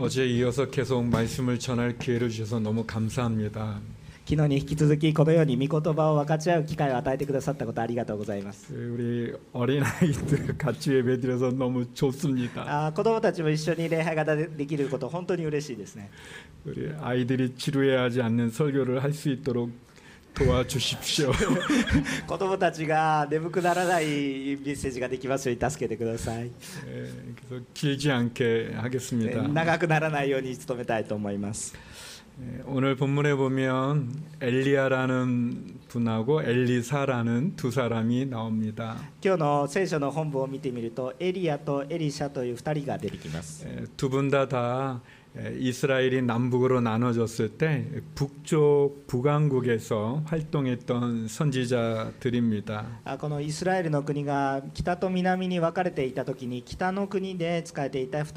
어제에 이어서 계속 말씀을 전할 기회를 주셔서 너무 감사합니다. 昨日に引き続きこのように御言葉を分かち合う機会を与えてくださったことありがとうございます。子どもたちも一緒に礼拝ができること本当に嬉しいですね。子どもたちが眠くならないメッセージができますように助けてください。長くならないように努めたいと思います。오늘본문에보면엘리야라는분하고엘리사라는두사람이나옵니다今日の聖書の本文を見てみると、エリアとエリシャという2人が出てきます。두분 다 이스라엘이 남북으로 나눠졌을 때 북쪽 북왕국에서 활동했던 선지자들입니다. このイスラエルの国が北と南に分かれていた時に北の国で使えていた2人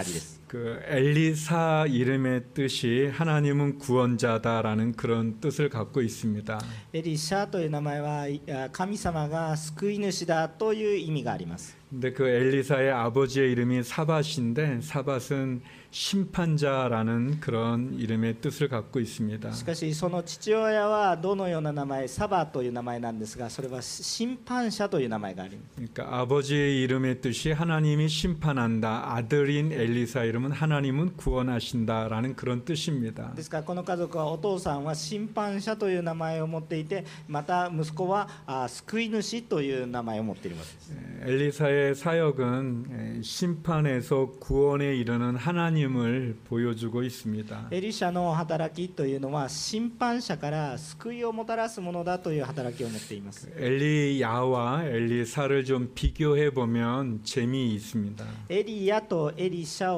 です。그 엘리사 이름의 뜻이 하나님은 구원자다라는 그런 뜻을 갖고 있습니다. 엘리샤という名前は 神様が救い主だという意味があります。 근데 그 엘리사의 아버지의 이름이 사밧인데 사밧은 심판자라는 그런 이름의 뜻을 갖고 있습니다. しかしその父親はどのような名前サバという名前なんですが、それは審判者という名前があります。 그러니까 아버지의 이름의 뜻이 하나님이 심판한다. 아들인 엘리사 이름은 하나님은 구원하신다라는 그런 뜻입니다. ですからこの家族はお父さんは審判者という名前を持っていて、また息子は救い主という名前を持っています。 엘리사의 사역은 심판에서 구원에 이르는 하나님을 보여주고 있습니다. 엘리샤의 활동というのは審判者から救いをもたらすものだという働きを持っています. 엘리야와 엘리사를 좀 비교해 보면 재미있습니다. 엘리야와 엘리샤를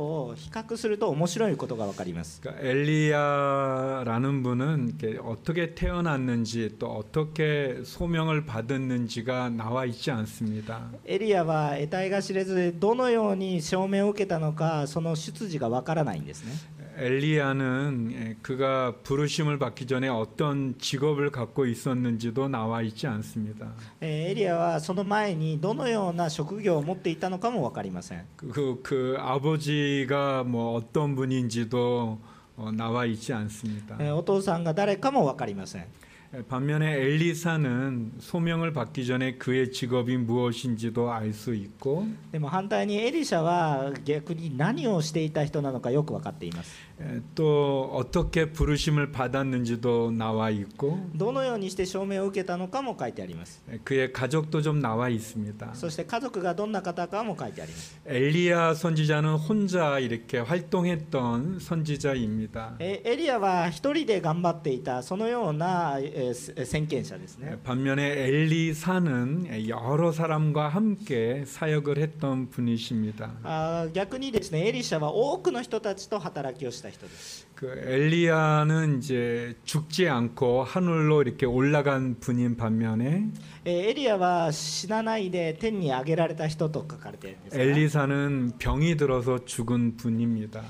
비교すると面白いことがわかります. 엘리야라는 분은 어떻게 태어났는지 또 어떻게 소명을 받았는지가 나와 있지 않습니다. 엘리야와得体が知れずどのように証明を受けたのかその出自がわからないんですね。엘리야는 그가 부르심을 받기 전에 어떤 직업을 갖고 있었는지도 나와 있지 않습니다. 엘리야는その前にどのような職業を持っていたのかもわかりません。그 아버지가 뭐 어떤 분인지도 나와 있지 않습니다. お父さんが誰かもわかりません。 반면에 엘리사는 소명을 받기 전에 그의 직업이 무엇인지도 알 수 있고, 또 어떻게 부르심을 받았는지도 나와 있고, 그의 가족도 좀 나와 있습니다. 엘리야 선지자는 혼자 이렇게 활동했던 선지자입니다. 엘리야는 一人で頑張っていたそのような 반면에 엘리사는 여러 사람과 함께 사역을 했던 분이십니다. 그 엘리야는 이제 죽지 않고 하늘로 이렇게 올라간 분인 반면에 엘리사는 병이 들어서 죽은 분입니다.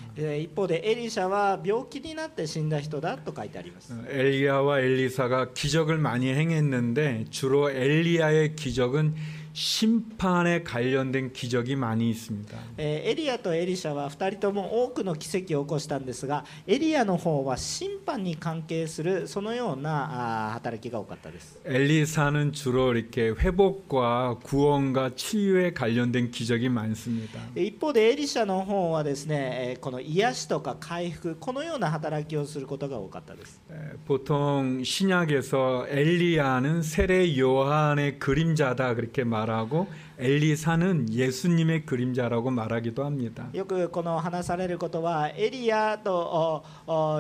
엘리야와 엘리사가 기적을 많이 행했는데 주로 엘리야의 기적은 심판에 관련된 기적이 많이 있습니다. 엘리야와 엘리샤는 2人とも多くの奇跡を起こしたんですが、エリヤの方は審判に関係するそのような働きが多かったです。 엘리사는 주로 이렇게 회복과 구원과 치유에 관련된 기적이 많습니다. 一方でエリシャの方はですね、この癒しとか回復このような働きをすることが多かったです。 보통 신약에서 엘리야는 세례 요한의 그림자다 그렇게 말합니다. 하고 엘리사는 예수님의 그림자라고 말하기도 합니다. よくこの話されることはエリヤと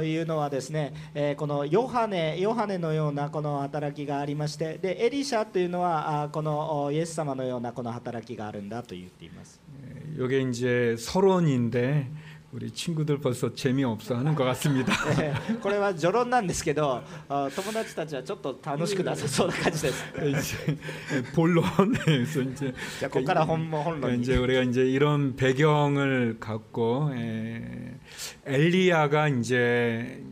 いうのはですね、このヨハネのようなこの働きがありまして、でエリシャというのはこのイエス様のようなこの働きがあるんだと言っています。 이게 이제 서론인데 우리 친구들 벌써 재미없어 하는 것 같습니다. これは序論なんですけど、友達たちはちょっと楽しくなさそうな感じです。본론에서 이제 이제 우리가 이제 이런 배경을 갖고 엘리야가 이제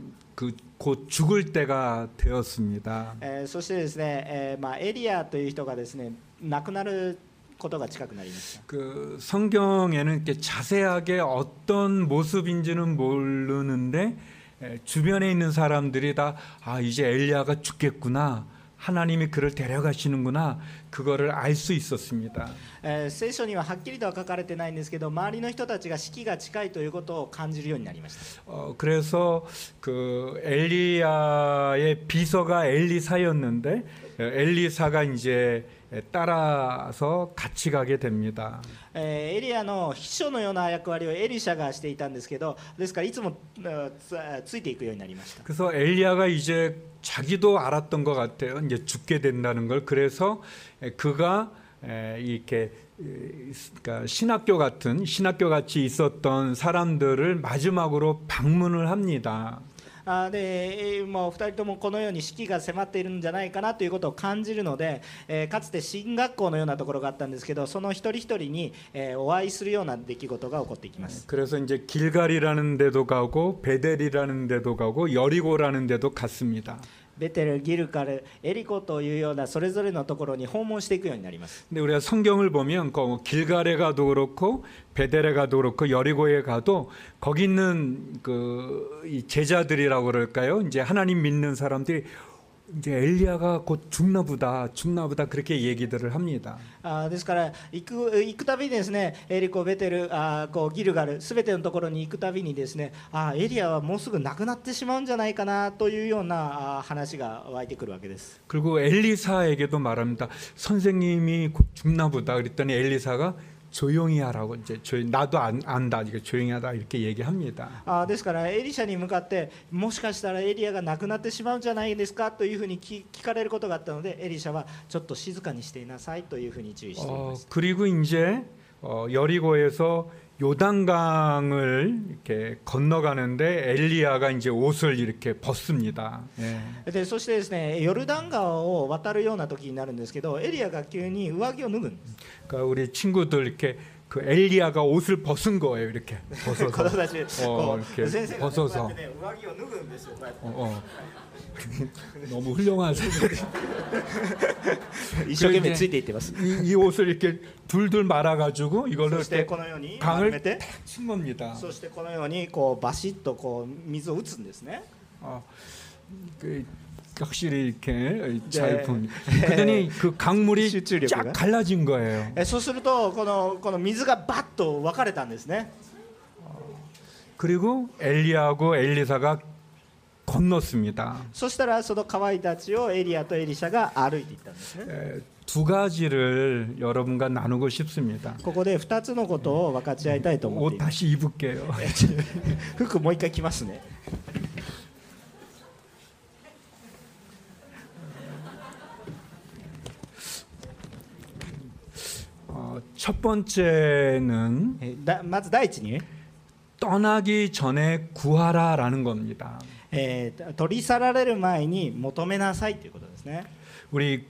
곧 죽을 때가 되었습니다. そしてですね、エリヤという人がですね、亡くなる 時が近づいてきたんですね。ことが近くなりました。그 성경에는 이렇게 자세하게 어떤 모습인지는 모르는데 주변에 있는 사람들이 다 아, 이제 엘리야가 죽겠구나. 하나님이 그를 데려가시는구나. 그거를 알 수 있었습니다. 성경에는 확실히도 쓰여있지만 그래서 그 엘리야의 비서가 엘리사였는데 엘리사가 이제 따라서 같이 가게 됩니다. 엘리야의 비서의 역할을 엘리사가 했었는데 그래서 엘리야가 이제 자기도 알았던 것 같아요. 이제 죽게 된다는 걸. 그래서 그가 이렇게 그러니까 신학교 같이 있었던 사람들을 마지막으로 방문을 합니다. でもう2人ともこのように死期が迫っているんじゃないかなということを感じるので、かつて神学校のようなところがあったんですけど、その一人一人に、お会いするような出来事が起こっていきます。그래서 이제 길갈이라는 데도 가고 베델이라는 데도 가고 여리고라는 데도 갔습니다.ベテル、ギルカル、エリコというようなそれぞれのところに訪問していくようになります。で、우리가성경을보면길갈에가도그렇고 베델에가도그렇고여리고에가도거기있는그제자들이라고그럴까요이제하나님믿는사람들이이제엘리야가곧죽나보다그렇게얘기들을합니다ですから行くたびにですね、エリコ、ベテル、ギルガルすべてのところに行くたびにですね、エリアはもうすぐ亡くなってしまうんじゃないかなというような話が湧いてくるわけです。그리고 엘리사에게도 말합니다。선생님이곧죽나보다 그랬더니 엘리사가조용히하라고이제나도안다조용히하다이렇게얘기합니다ですからエリシャに向かってもしかしたらエリアが亡くなってしまうんじゃないですかというふうに聞かれることがあったのでエリシャはちょっと静かにしていなさいというふうに注意しています。그리고이제여리고에서요단강을이렇게건너가는데엘리야가이제옷을이렇게벗습니다で、そしてですね、ヨルダン川を渡るような時になるんですけど、エリアが急に上着を脱ぐんです。그러니까우리친구들이렇게그엘리야가옷을벗은거예요이렇게벗어서 벗어서너무훌륭한생각이쪽에매치돼있대봤어이옷을이렇게둘둘말아가지고이걸로이렇게강을친겁니다그래서이렇게바싯또물을붓는데확실히이렇게잘푼그랬더니그강물이쫙갈라진거예요そうするとこの水がバッと分かれたんですね。그리고엘리야하고엘리사가건넜습니다そしたらその乾いた地をエリアとエリシャが歩いていったんですね。두가지를여러분과나누고싶습니다ここで2つのことを分かち合いたいと思っています。옷 다시 입을게요服もう一回着ますね。첫 번째는 떠나기 전에 구하라라는 겁니다. 우리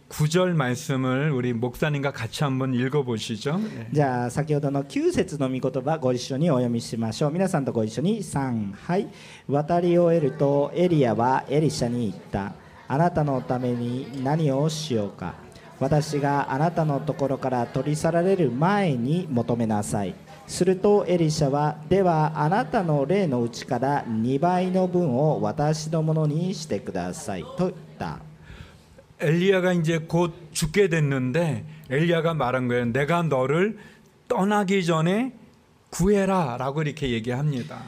9절 말씀을 우리 목사님과 같이 한번 읽어보시죠. 자, 先ほどの9節の御言葉ご一緒にお読みしましょう。皆さんとご一緒に3、はい。渡り終えるとエリアはエリシャに言った。あなたのために何をしようか。私があなたのところから取り去られる前に求めなさい。するとエリシャは、ではあなたの霊のうちから2倍の分を私のものにしてくださいと言った。エリアが이제곧죽게됐는데、エリアが말한거예요。내가너를떠나기전에구해라라고이렇게얘기합니다。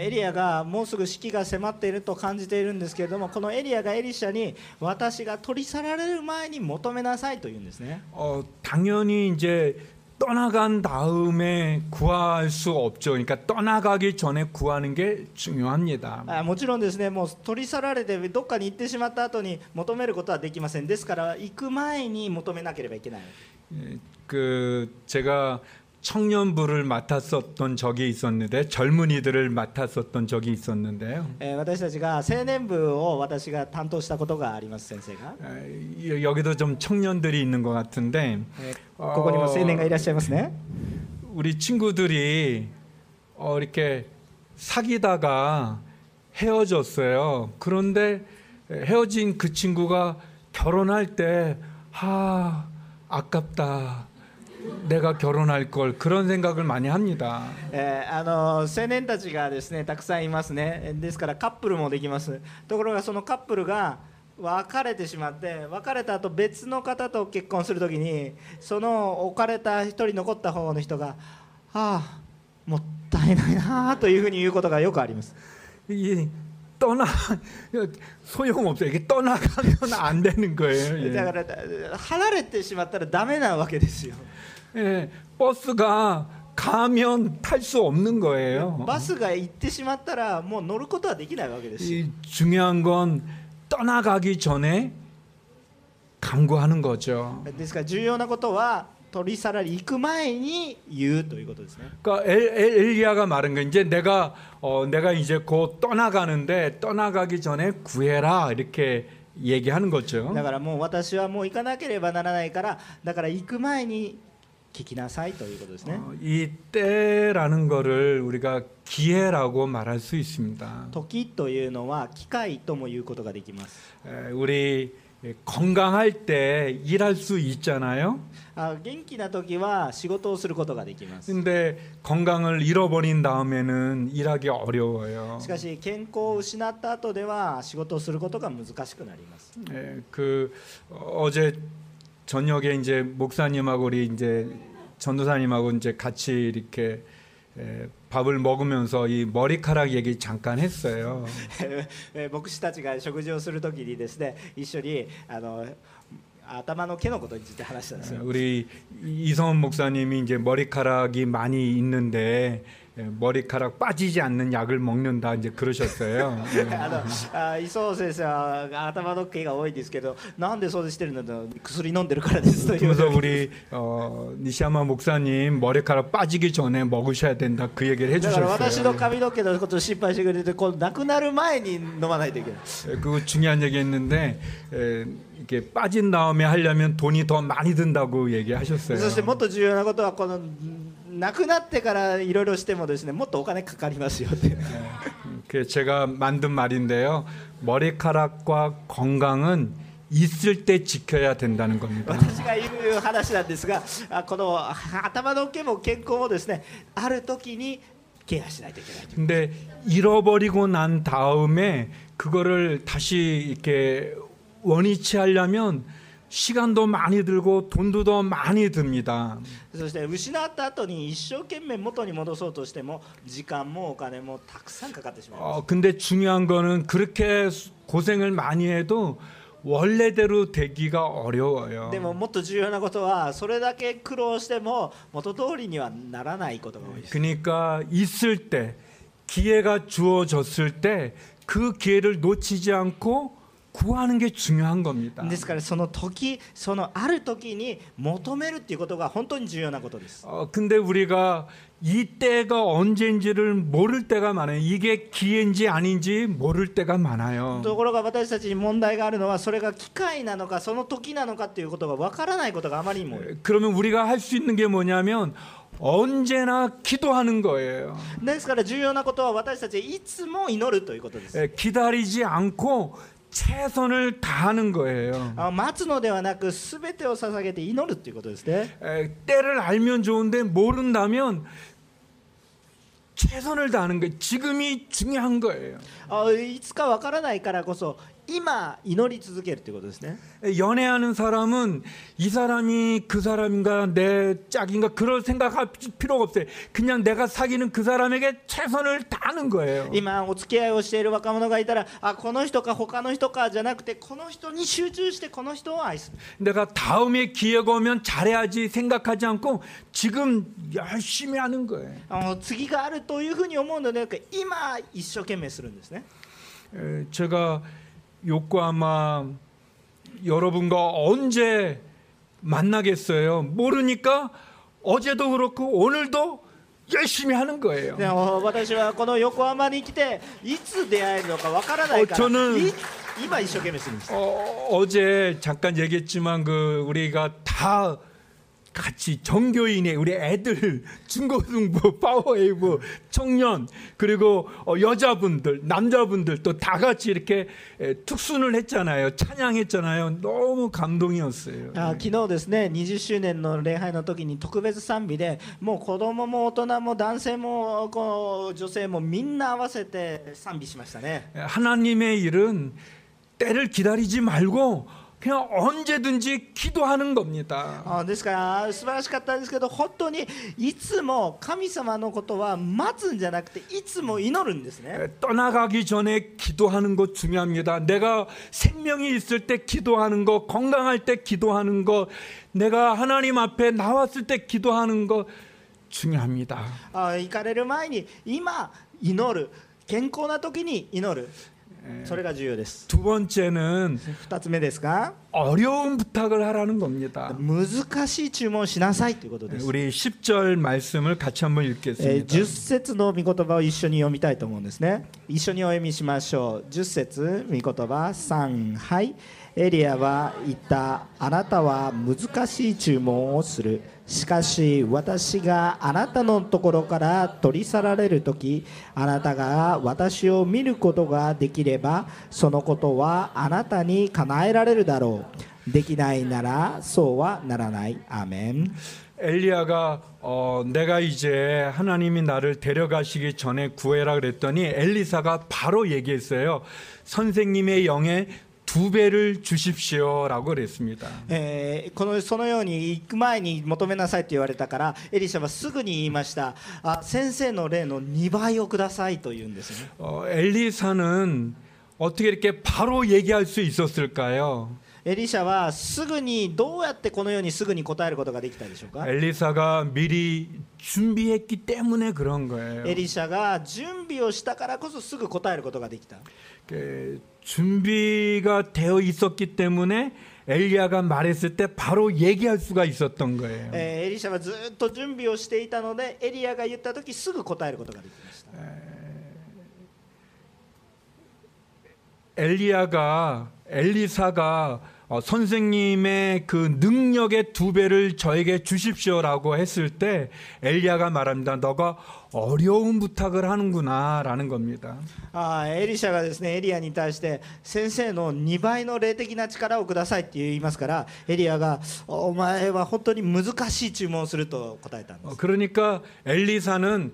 エリアがもうすぐ死期が迫っていると感じているんですけれども、このエリアがエリシャに私が取り去られる前に求めなさいと言うんですね。당연히이제떠나간다음에구할수없죠그러니까떠나가기전에구하는게중요합니다もちろんですね、もう取り去られてどっかに行ってしまった後に求めることはできません。ですから行く前に求めなければいけない。제가청년부를맡았었던적이있었는데젊은이들을맡았었던적이있었는데요私たちが青年部を私が担当したことがあります。先生が여기도좀청년들이있는것같은데ここにも青年がいらっしゃいますね。우리친구들이이렇게사귀다가헤어졌어요그런데헤어진그친구가결혼할때아아깝다 내가 결혼할 걸 그런 생각을 많이 합니다. 예, 青年たちがですね、たくさんいますね。ですからカップルもできます。ところがそのカップルが 別の方と結婚するときに、その別れた人に残った方の人が、ああ、もったいないなというふうに言うことがよくあります。いや、떠나、소용없어요。だから離れてしまったらダメなわけですよ。バスが、가면 탈 수 없는 거예요。バスが行ってしまったらもう乗ることはできないわけですよ。 떠나가기 전에 강구하는 거죠. 그러니까 엘리야가 말한 게 이제 내가 이제 곧 떠나가는데 떠나가기 전에 구해라 이렇게 얘기하는 거죠. 그러니까 이때라는 거를 우리가 기회라고 말할 수 있습니다. 우리 건강할 때 일할 수 있잖아요. 근데 건강을 잃어버린 다음에는 일하기 어려워요. 어제 저녁에 이제 목사님하고 우리 이제 전도사님하고 이제 같이 이렇게 밥을 먹으면서 이 머리카락 얘기 잠깐 했어요. 목사たちが 食事をする時にですね、一緒に頭の毛のことについて話したんですよ。 우리 이성훈 목사님이 이제 머리카락이 많이 있는데 머리카락 빠지지 않는 약을 먹는다 이제 그러셨어요. 그래서 우리 니시야마 목사님 머리카락 빠지기 전에 먹으셔야 된다 그 얘기를 해주셨어요. 그리고 중요한 얘기했는데 이렇게 빠진 다음에 하려면 돈이 더 많이 든다고 얘기하셨어요. 亡くなってからいろいろしてもですね、もっとお金かかりますよって。 제가 만든 말인데요. 머리카락과 건강은 있을 때 지켜야 된다는 겁니다. 私が言う話なんですが、この頭の毛も健康もですね、ある時にケアしないといけない。 근데 잃어버리고 난 다음에 그거를 다시 이렇게 원위치 하려면 시간도 많이 들고 돈도 더 많이 듭니다. 근데 중요한 거는 그렇게 고생을 많이 해도 원래대로 되기가 어려워요. 그러니까 있을 때 기회가 주어졌을 때 그 기회를 놓치지 않고 구하는 게 중요한 겁니다. 근데 우리가 이 때가 언제인지를 모를 때가 많아요. 이게 기회인지 아닌지 모를 때가 많아요. 그러면 우리가 할 수 있는 게 뭐냐면 언제나 기도하는 거예요. 기다리지 않고 최선을 다하는 거예요. 때를 알면 좋은데 모른다면 최선을 다하는 게 지금이 중요한 거예요. 연애하는 사람은 이 사람이 그 사람인가 내 짝인가 그럴 생각할 필요가 없어요. 그냥 내가 사귀는 그 사람에게 최선을 다하는 거예요. 내가 다음에 기회가 오면 잘해야지 생각하지 않고 지금 열심히 하는 거예요. 제가 요코하마 여러분과 언제 만나겠어요? 모르니까 어제도 그렇고 오늘도 열심히 하는 거예요. 저는 어제 잠깐 얘기했지만 그 우리가 다 같이 전교인의 우리 애들, 중고등부, 파워웨이브, 청년, 그리고 여자분들, 남자분들 또 다 같이 이렇게 특순을 했잖아요. 찬양했잖아요. 너무 감동이었어요. 아, 昨日ですね、20周年の礼拝の時に特別賛美で、もう子供も大人も男性も女性もみんな合わせて賛美しましたね。 하나님의 일은 때를 기다리지 말고 그냥 언제든지 기도하는 겁니다. ですから素晴らしかったんですけど、本当にいつも神様のことは待つんじゃなくていつも祈るんですね。 떠나가기 전에 기도하는 거 중요합니다. 내가 생명이 있을 때 기도하는 거, 건강할 때 기도하는 거, 내가 하나님 앞에 나왔을 때 기도하는 거 중요합니다. 行かれる前に今祈る、健康な時に祈る。 두 번째는 어려운 부탁을 하라는 겁니다. 우리 10절 말씀을 같이 한번 읽겠습니다. 10節の御言葉を一緒に読みたいと思うんですね。一緒にお読みしましょう。10節御言葉3、はい。エリアは言った。あなたは難しい注文をする。 しかし私があなたのところから取り去られるとき、あなたが私を見ることができれば、そのことはあなたに叶えられるだろう。できないならそうはならない。アーメン。 엘리야가 내가 이제 하나님이 나를 데려가시기 전에 구해라 그랬더니 엘리사가 바로 얘기했어요. 선생님의 영에 2배를 주십시오라고 그랬습니다. このように行く前に求めなさいと言われたからエリシャはすぐに言いました。先生の霊の2倍をくださいと言うんですね。 엘리사는 어떻게 이렇게 바로 얘기할 수 있었을까요? エリシャはすぐにどうやってこのようにすぐに答えることができたでしょうか。 엘리사가 미리 준비했기 때문에 그런 거예요. エリシャが準備をしたからこそすぐ答えることができた。 준비가 되어 있었기 때문에 엘리야가 말했을 때 바로 얘기할 수가 있었던 거예요. 엘리야가 ずっと準備をしていたのでエリヤが言った時すぐ答えることができました。 엘리사가 선생님의 그 능력의 2배를 저에게 주십시오라고 했을 때 엘리야가 말합니다. 너가 어려운 부탁을 하는구나라는 겁니다. 아, 엘리사가 ですね、エリアに対して先生の2倍の霊的な力をくださいって言いますから、エリアがお前は本当に難しい注文をすると答えたんです。 그러니까 엘리사는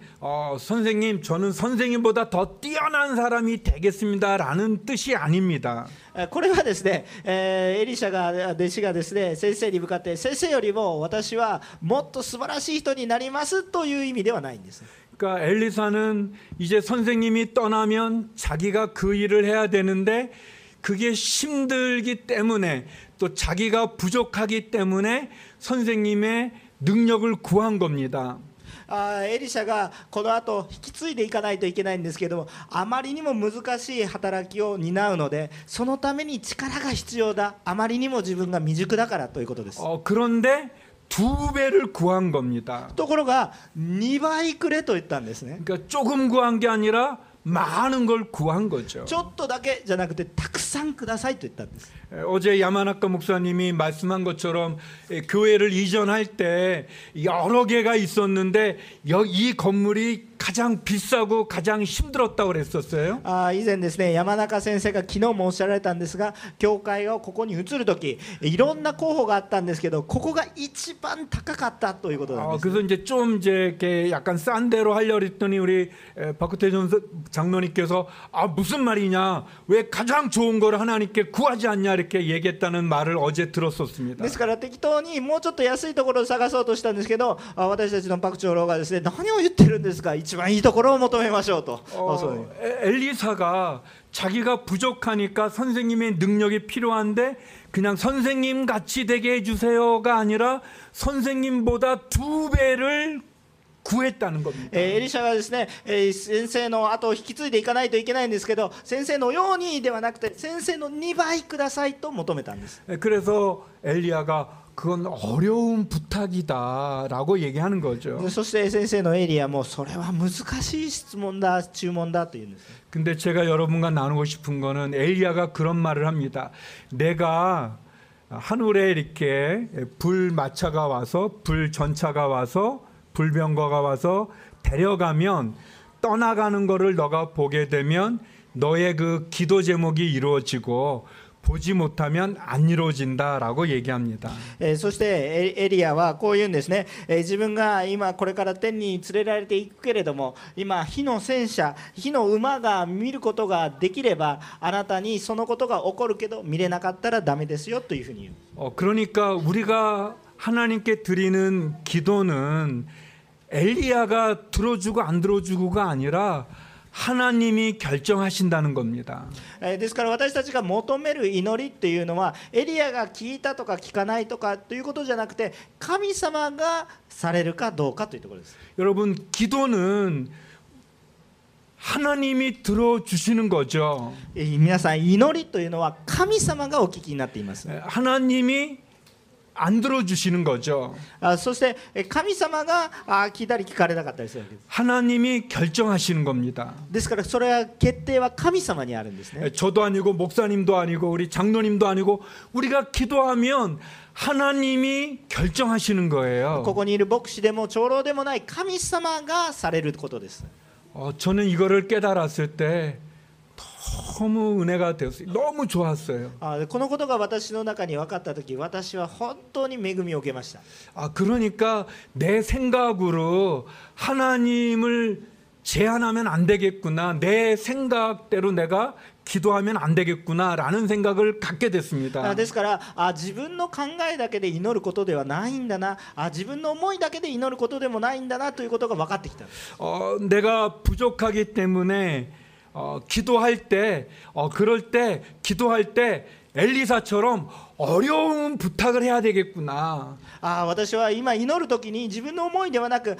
선생님, 저는 선생님보다 더 뛰어난 사람이 되겠습니다라는 뜻이 아닙니다. これはですね、エリシャが弟子がですね、先生に向かって先生よりも私はもっと素晴らしい人になりますという意味ではないんです。 그러니까 엘리사는 이제 선생님이 떠나면 자기가 그 일을 해야 되는데 그게 힘들기 때문에 또 자기가 부족하기 때문에 선생님의 능력을 구한 겁니다. エリシャがこの後引き継いでいかないといけないんですけど、あまりにも難しい働きを担うので、そのために力が必要だ。あまりにも自分が未熟だからということです。 그런데 2배를 구한 겁니다. ところが2倍くれと言ったんですね。 그러니까 조금 구한 게 아니라 많은 걸 구한 거죠. ちょっとだけじゃなくてたくさんくださいと言ったんです。 어제 야마나카 목사님이 말씀한 것처럼 교회를 이전할 때 여러 개가 있었는데 이 건물이 가장 비싸고 가장 힘들었다고 그랬었어요. 아, 이전ですね, 야마나카 선생님이 昨日もおっしゃられたんですが、教会をここに移る時いろんな候補があったんですけど、ここが一番高かったということなんです。 그래서 이제 좀 이렇게 약간 싼 대로 하려고 했더니 우리 박태준 장로님께서 아, 무슨 말이냐? 왜 가장 좋은 걸 하나님께 구하지 않냐? 이렇게 얘기했다는 말을 어제 들었었습니다. 그래서 적당히 뭐ちょっと安いところを探そうとしたんですけど、私たちの박주로가ですね、何を言ってるんですか、一番いいところを求めましょうと。 엘리사가 자기가 부족하니까 선생님의 능력이 필요한데 그냥 선생님 같이 되게 해 주세요가 아니라 선생님보다 2배를 구했다는 겁니다. 엘리사가 ですね、先生の後を引き継いでいかないといけないんですけど、先生のようにではなくて先生の2倍くださいと求めたんです。 그래서 엘리야가 그건 어려운 부탁이다라고 얘기하는 거죠. そして先生のエリアもそれは難しい質問だ、注文だと言うんです。 근데 제가 여러분과 나누고 싶은 거는 엘리야가 그런 말을 합니다. 내가 하늘에 이렇게 불마차가 와서 불전차가 와서 불병거가 와서 데려가면 떠나가는 거를 너가 보게 되면 너의 그 기도 제목이 이루어지고 보지 못하면 안 이루어진다라고 얘기합니다. そしてエリアはこう言うんですね。自分が今これから天に連れられていくけれども、今火の戦車、火の馬が見ることができれば、あなたにそのことが起こるけど見れなかったらダメですよというふうに言う。 그러니까 우리가 하나님께 드리는 기도는 엘리야가 들어주고 안 들어주고가 아니라 하나님이 결정하신다는 겁니다. ですから私たちが求める祈りっていうのはエリアが聞いたとか聞かないとかということじゃなくて、神様がされるかどうかというところです。 여러분, 기도는 하나님이 들어주시는 거죠. 皆さん、祈りというのは神様がお聞きになっています。 하나님이 안 들어주시는 거죠. そして神様が聞いたり聞かれなかったりするわけです。하나님이 결정하시는 겁니다. ですからそれは決定は神様にあるんですね。 저도 아니고 목사님도 아니고 우리 장로님도 아니고 우리가 기도하면 하나님이 결정하시는 거예요. ここにいる牧師でも長老でもない神様がされることです。 저는 이거를 깨달았을 때 너무 은혜가 되었어요. 너무 좋았어요. このことが私の中に分かった時、私は本当に恵みを受けました。 그러니까 내 생각으로 하나님을 제한하면 안 되겠구나. 내 생각대로 내가 기도하면 안 되겠구나라는 생각을 갖게 됐습니다. ですから、自分の考えだけで祈ることではないんだな、自分の思いだけで祈ることでもないんだなということが分かってきた。 내가 부족하기 때문에 기도할 때 그럴 때 기도할 때 엘리사처럼 어려운 부탁을 해야 되겠구나. 私は今祈る時に自分の思いではなく、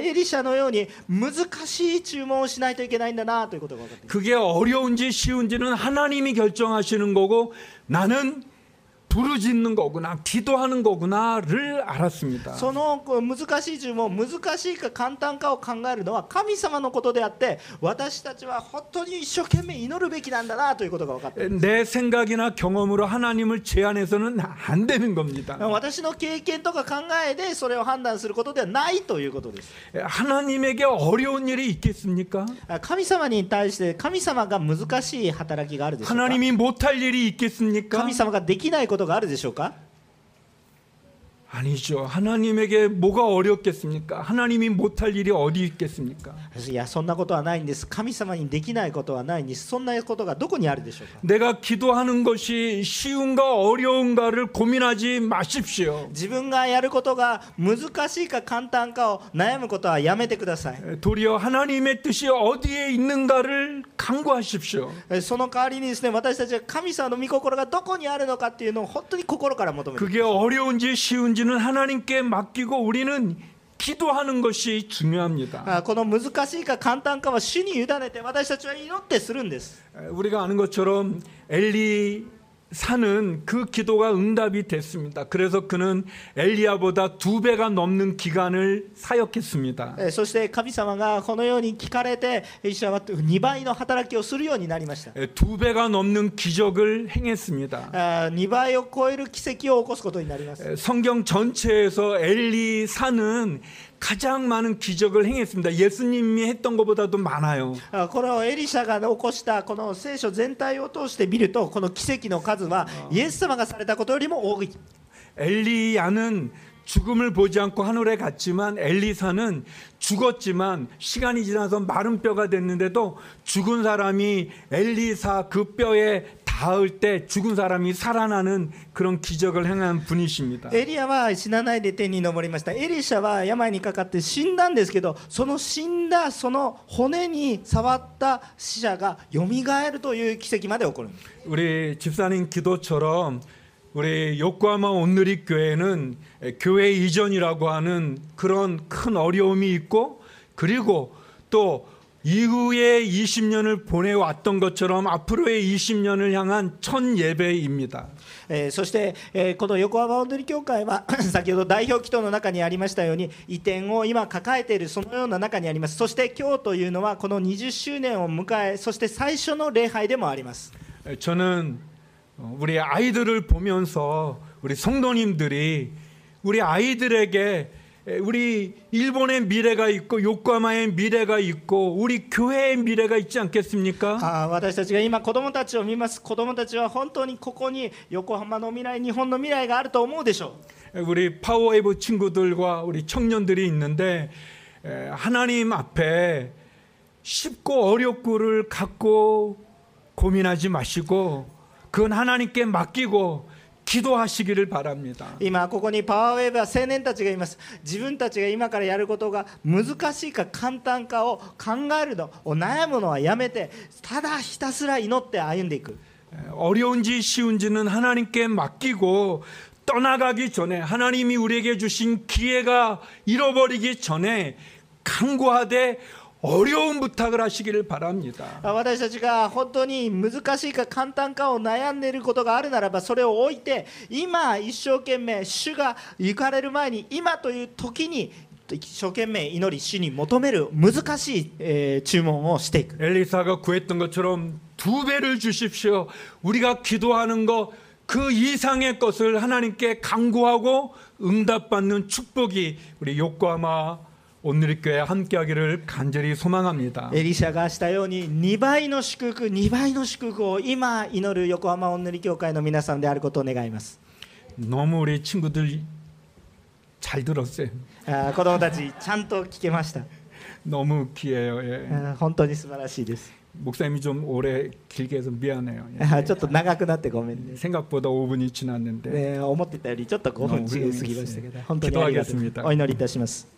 エリシャのように難しい注文をしないといけないんだなということが分かった。 그게 어려운지 쉬운지는 하나님이 결정하시는 거고 나는 부르짖는 거구나, 기도하는 거구나를 알았습니다. その難しい注文、難しいか簡単かを考えるのは神様のことであって、私たちは本当に一生懸命祈るべきなんだなということが分かった。내 생각이나 경험으로 하나님을 제한해서는 안 되는 겁니다. 私の経験とか考えでそれを判断することではないということです。 하나님에게 어려운 일이 있겠습니까? 神様に対して神様が難しい働きがあるでしょうか？ 하나님이 못할 일이 있겠습니까? 神様ができないこと 아니죠. 하나님에게 뭐가 어렵겠습니까? 하나님이 못할 일이 어디 있겠습니까? 내가 기도하는 것이 쉬운가 어려운가를 고민하지 마십시오. 도리어 하나님의 뜻이 어디에 있는가를 간구하십시오. その代わりにですね、私たちは神様の御心がどこにあるのかっていうのを本当に心から求めます。 그게 어려운지 쉬운지 는 하나님께 맡기고 우리는 기도하는 것이 중요합니다. この難しいか簡単かは主に委ねて、私たちは祈ってするんです。 우리가 아는 것처럼 엘리사는 그 기도가 응답이 됐습니다. 그래서 그는 엘리야보다 2배가 넘는 기간을 사역했습니다. そして神様がこのように聞かれて、エリシャは2倍の働きをするようになりました。 2배가 넘는 기적을 행했습니다. 2倍を超える奇跡を起こすことになります。 성경 전체에서 엘리사는 가장 많은 기적을 행했습니다. 예수님이 했던 것보다도 많아요. このエリシャが起こしたこの聖書全体を通して見ると、この奇跡の数はイエス様がされたことよりも多い。 엘리야는 죽음을 보지 않고 하늘에 갔지만 엘리사는 죽었지만 시간이 지나서 마른 뼈가 됐는데도 죽은 사람이 엘리사 그 뼈에 닿을 때 죽은 사람이 살아나는 그런 기적을 행한 분이십니다. 엘리야는 死なないで天に昇りました. 엘리샤는 病にかかって死んだんですけど、その死んだその骨に触った死者が蘇るという奇跡まで起こる。 우리 집사님 기도처럼 우리 요코하마 온누리 교회는 교회 이전이라고 하는 그런 큰 어려움이 있고 그리고 또 이후에 20년을 보내왔던 것처럼 앞으로의 20년을 향한 첫 예배입니다. そしてこの横浜本祈り教会は先ほど代表祈祷の中にありましたように移転を今抱えているそのような中にあります。そして今日というのはこの20周年を迎え、そして最初の礼拝でもあります。 저는 우리 아이들을 보면서 우리 성도님들이 우리 아이들에게 우리 일본의 미래가 있고 요코하마의 미래가 있고 우리 교회의 미래가 있지 않겠습니까? 아, 私たちが今子供たちを見ます。子供たちは本当にここに横浜の未来、日本の未来があると思うでしょう。 우리 파워웨이브 친구들과 우리 청년들이 있는데 하나님 앞에 쉽고 어렵고를 갖고 고민하지 마시고 그건 하나님께 맡기고 기도하시기를 바랍니다. 今ここにパワーウェイブは青年たちがいます。自分たちが今からやることが難しいか簡単かを考えるのを悩むのはやめて、ただひたすら祈って歩んでいく。 어려운지 쉬운지는 하나님께 맡기고 떠나가기 전에 하나님이 우리에게 주신 기회가 잃어버리기 전에 간구하되 어려운 부탁을 하시기를 바랍니다. 私たちが本当に難しいか簡単かを悩んでいることがあるならば、それを置いて今一生懸命主が行かれる前に今という時に一生懸命祈り主に求める難しい注文をしていく。 엘리사가 구했던 것처럼 2배를 주십시오. 우리가 기도하는 것 그 이상의 것을 하나님께 간구하고 응답받는 축복이 우리 요코하마 오늘교회와 함께하기를 간절히 소망합니다. 엘리사가 したように2倍の祝福、2倍の祝福を今祈る横浜オンヌリ教会の皆さんであることを願います。 너무 우리 친구들 잘 들었어요. 아, 子供たちちゃんと聞けました。 너무 귀해요. 예. 아, 本当に素晴らしいです。 목사님이 좀 오래 길게 해서 미안해요. 아, 조금 나가게 고민. 생각보다 5분이 지났는데. 네, 思ってたよりちょっと5分過ぎましたけど。本当にありがとう。お祈りいたします。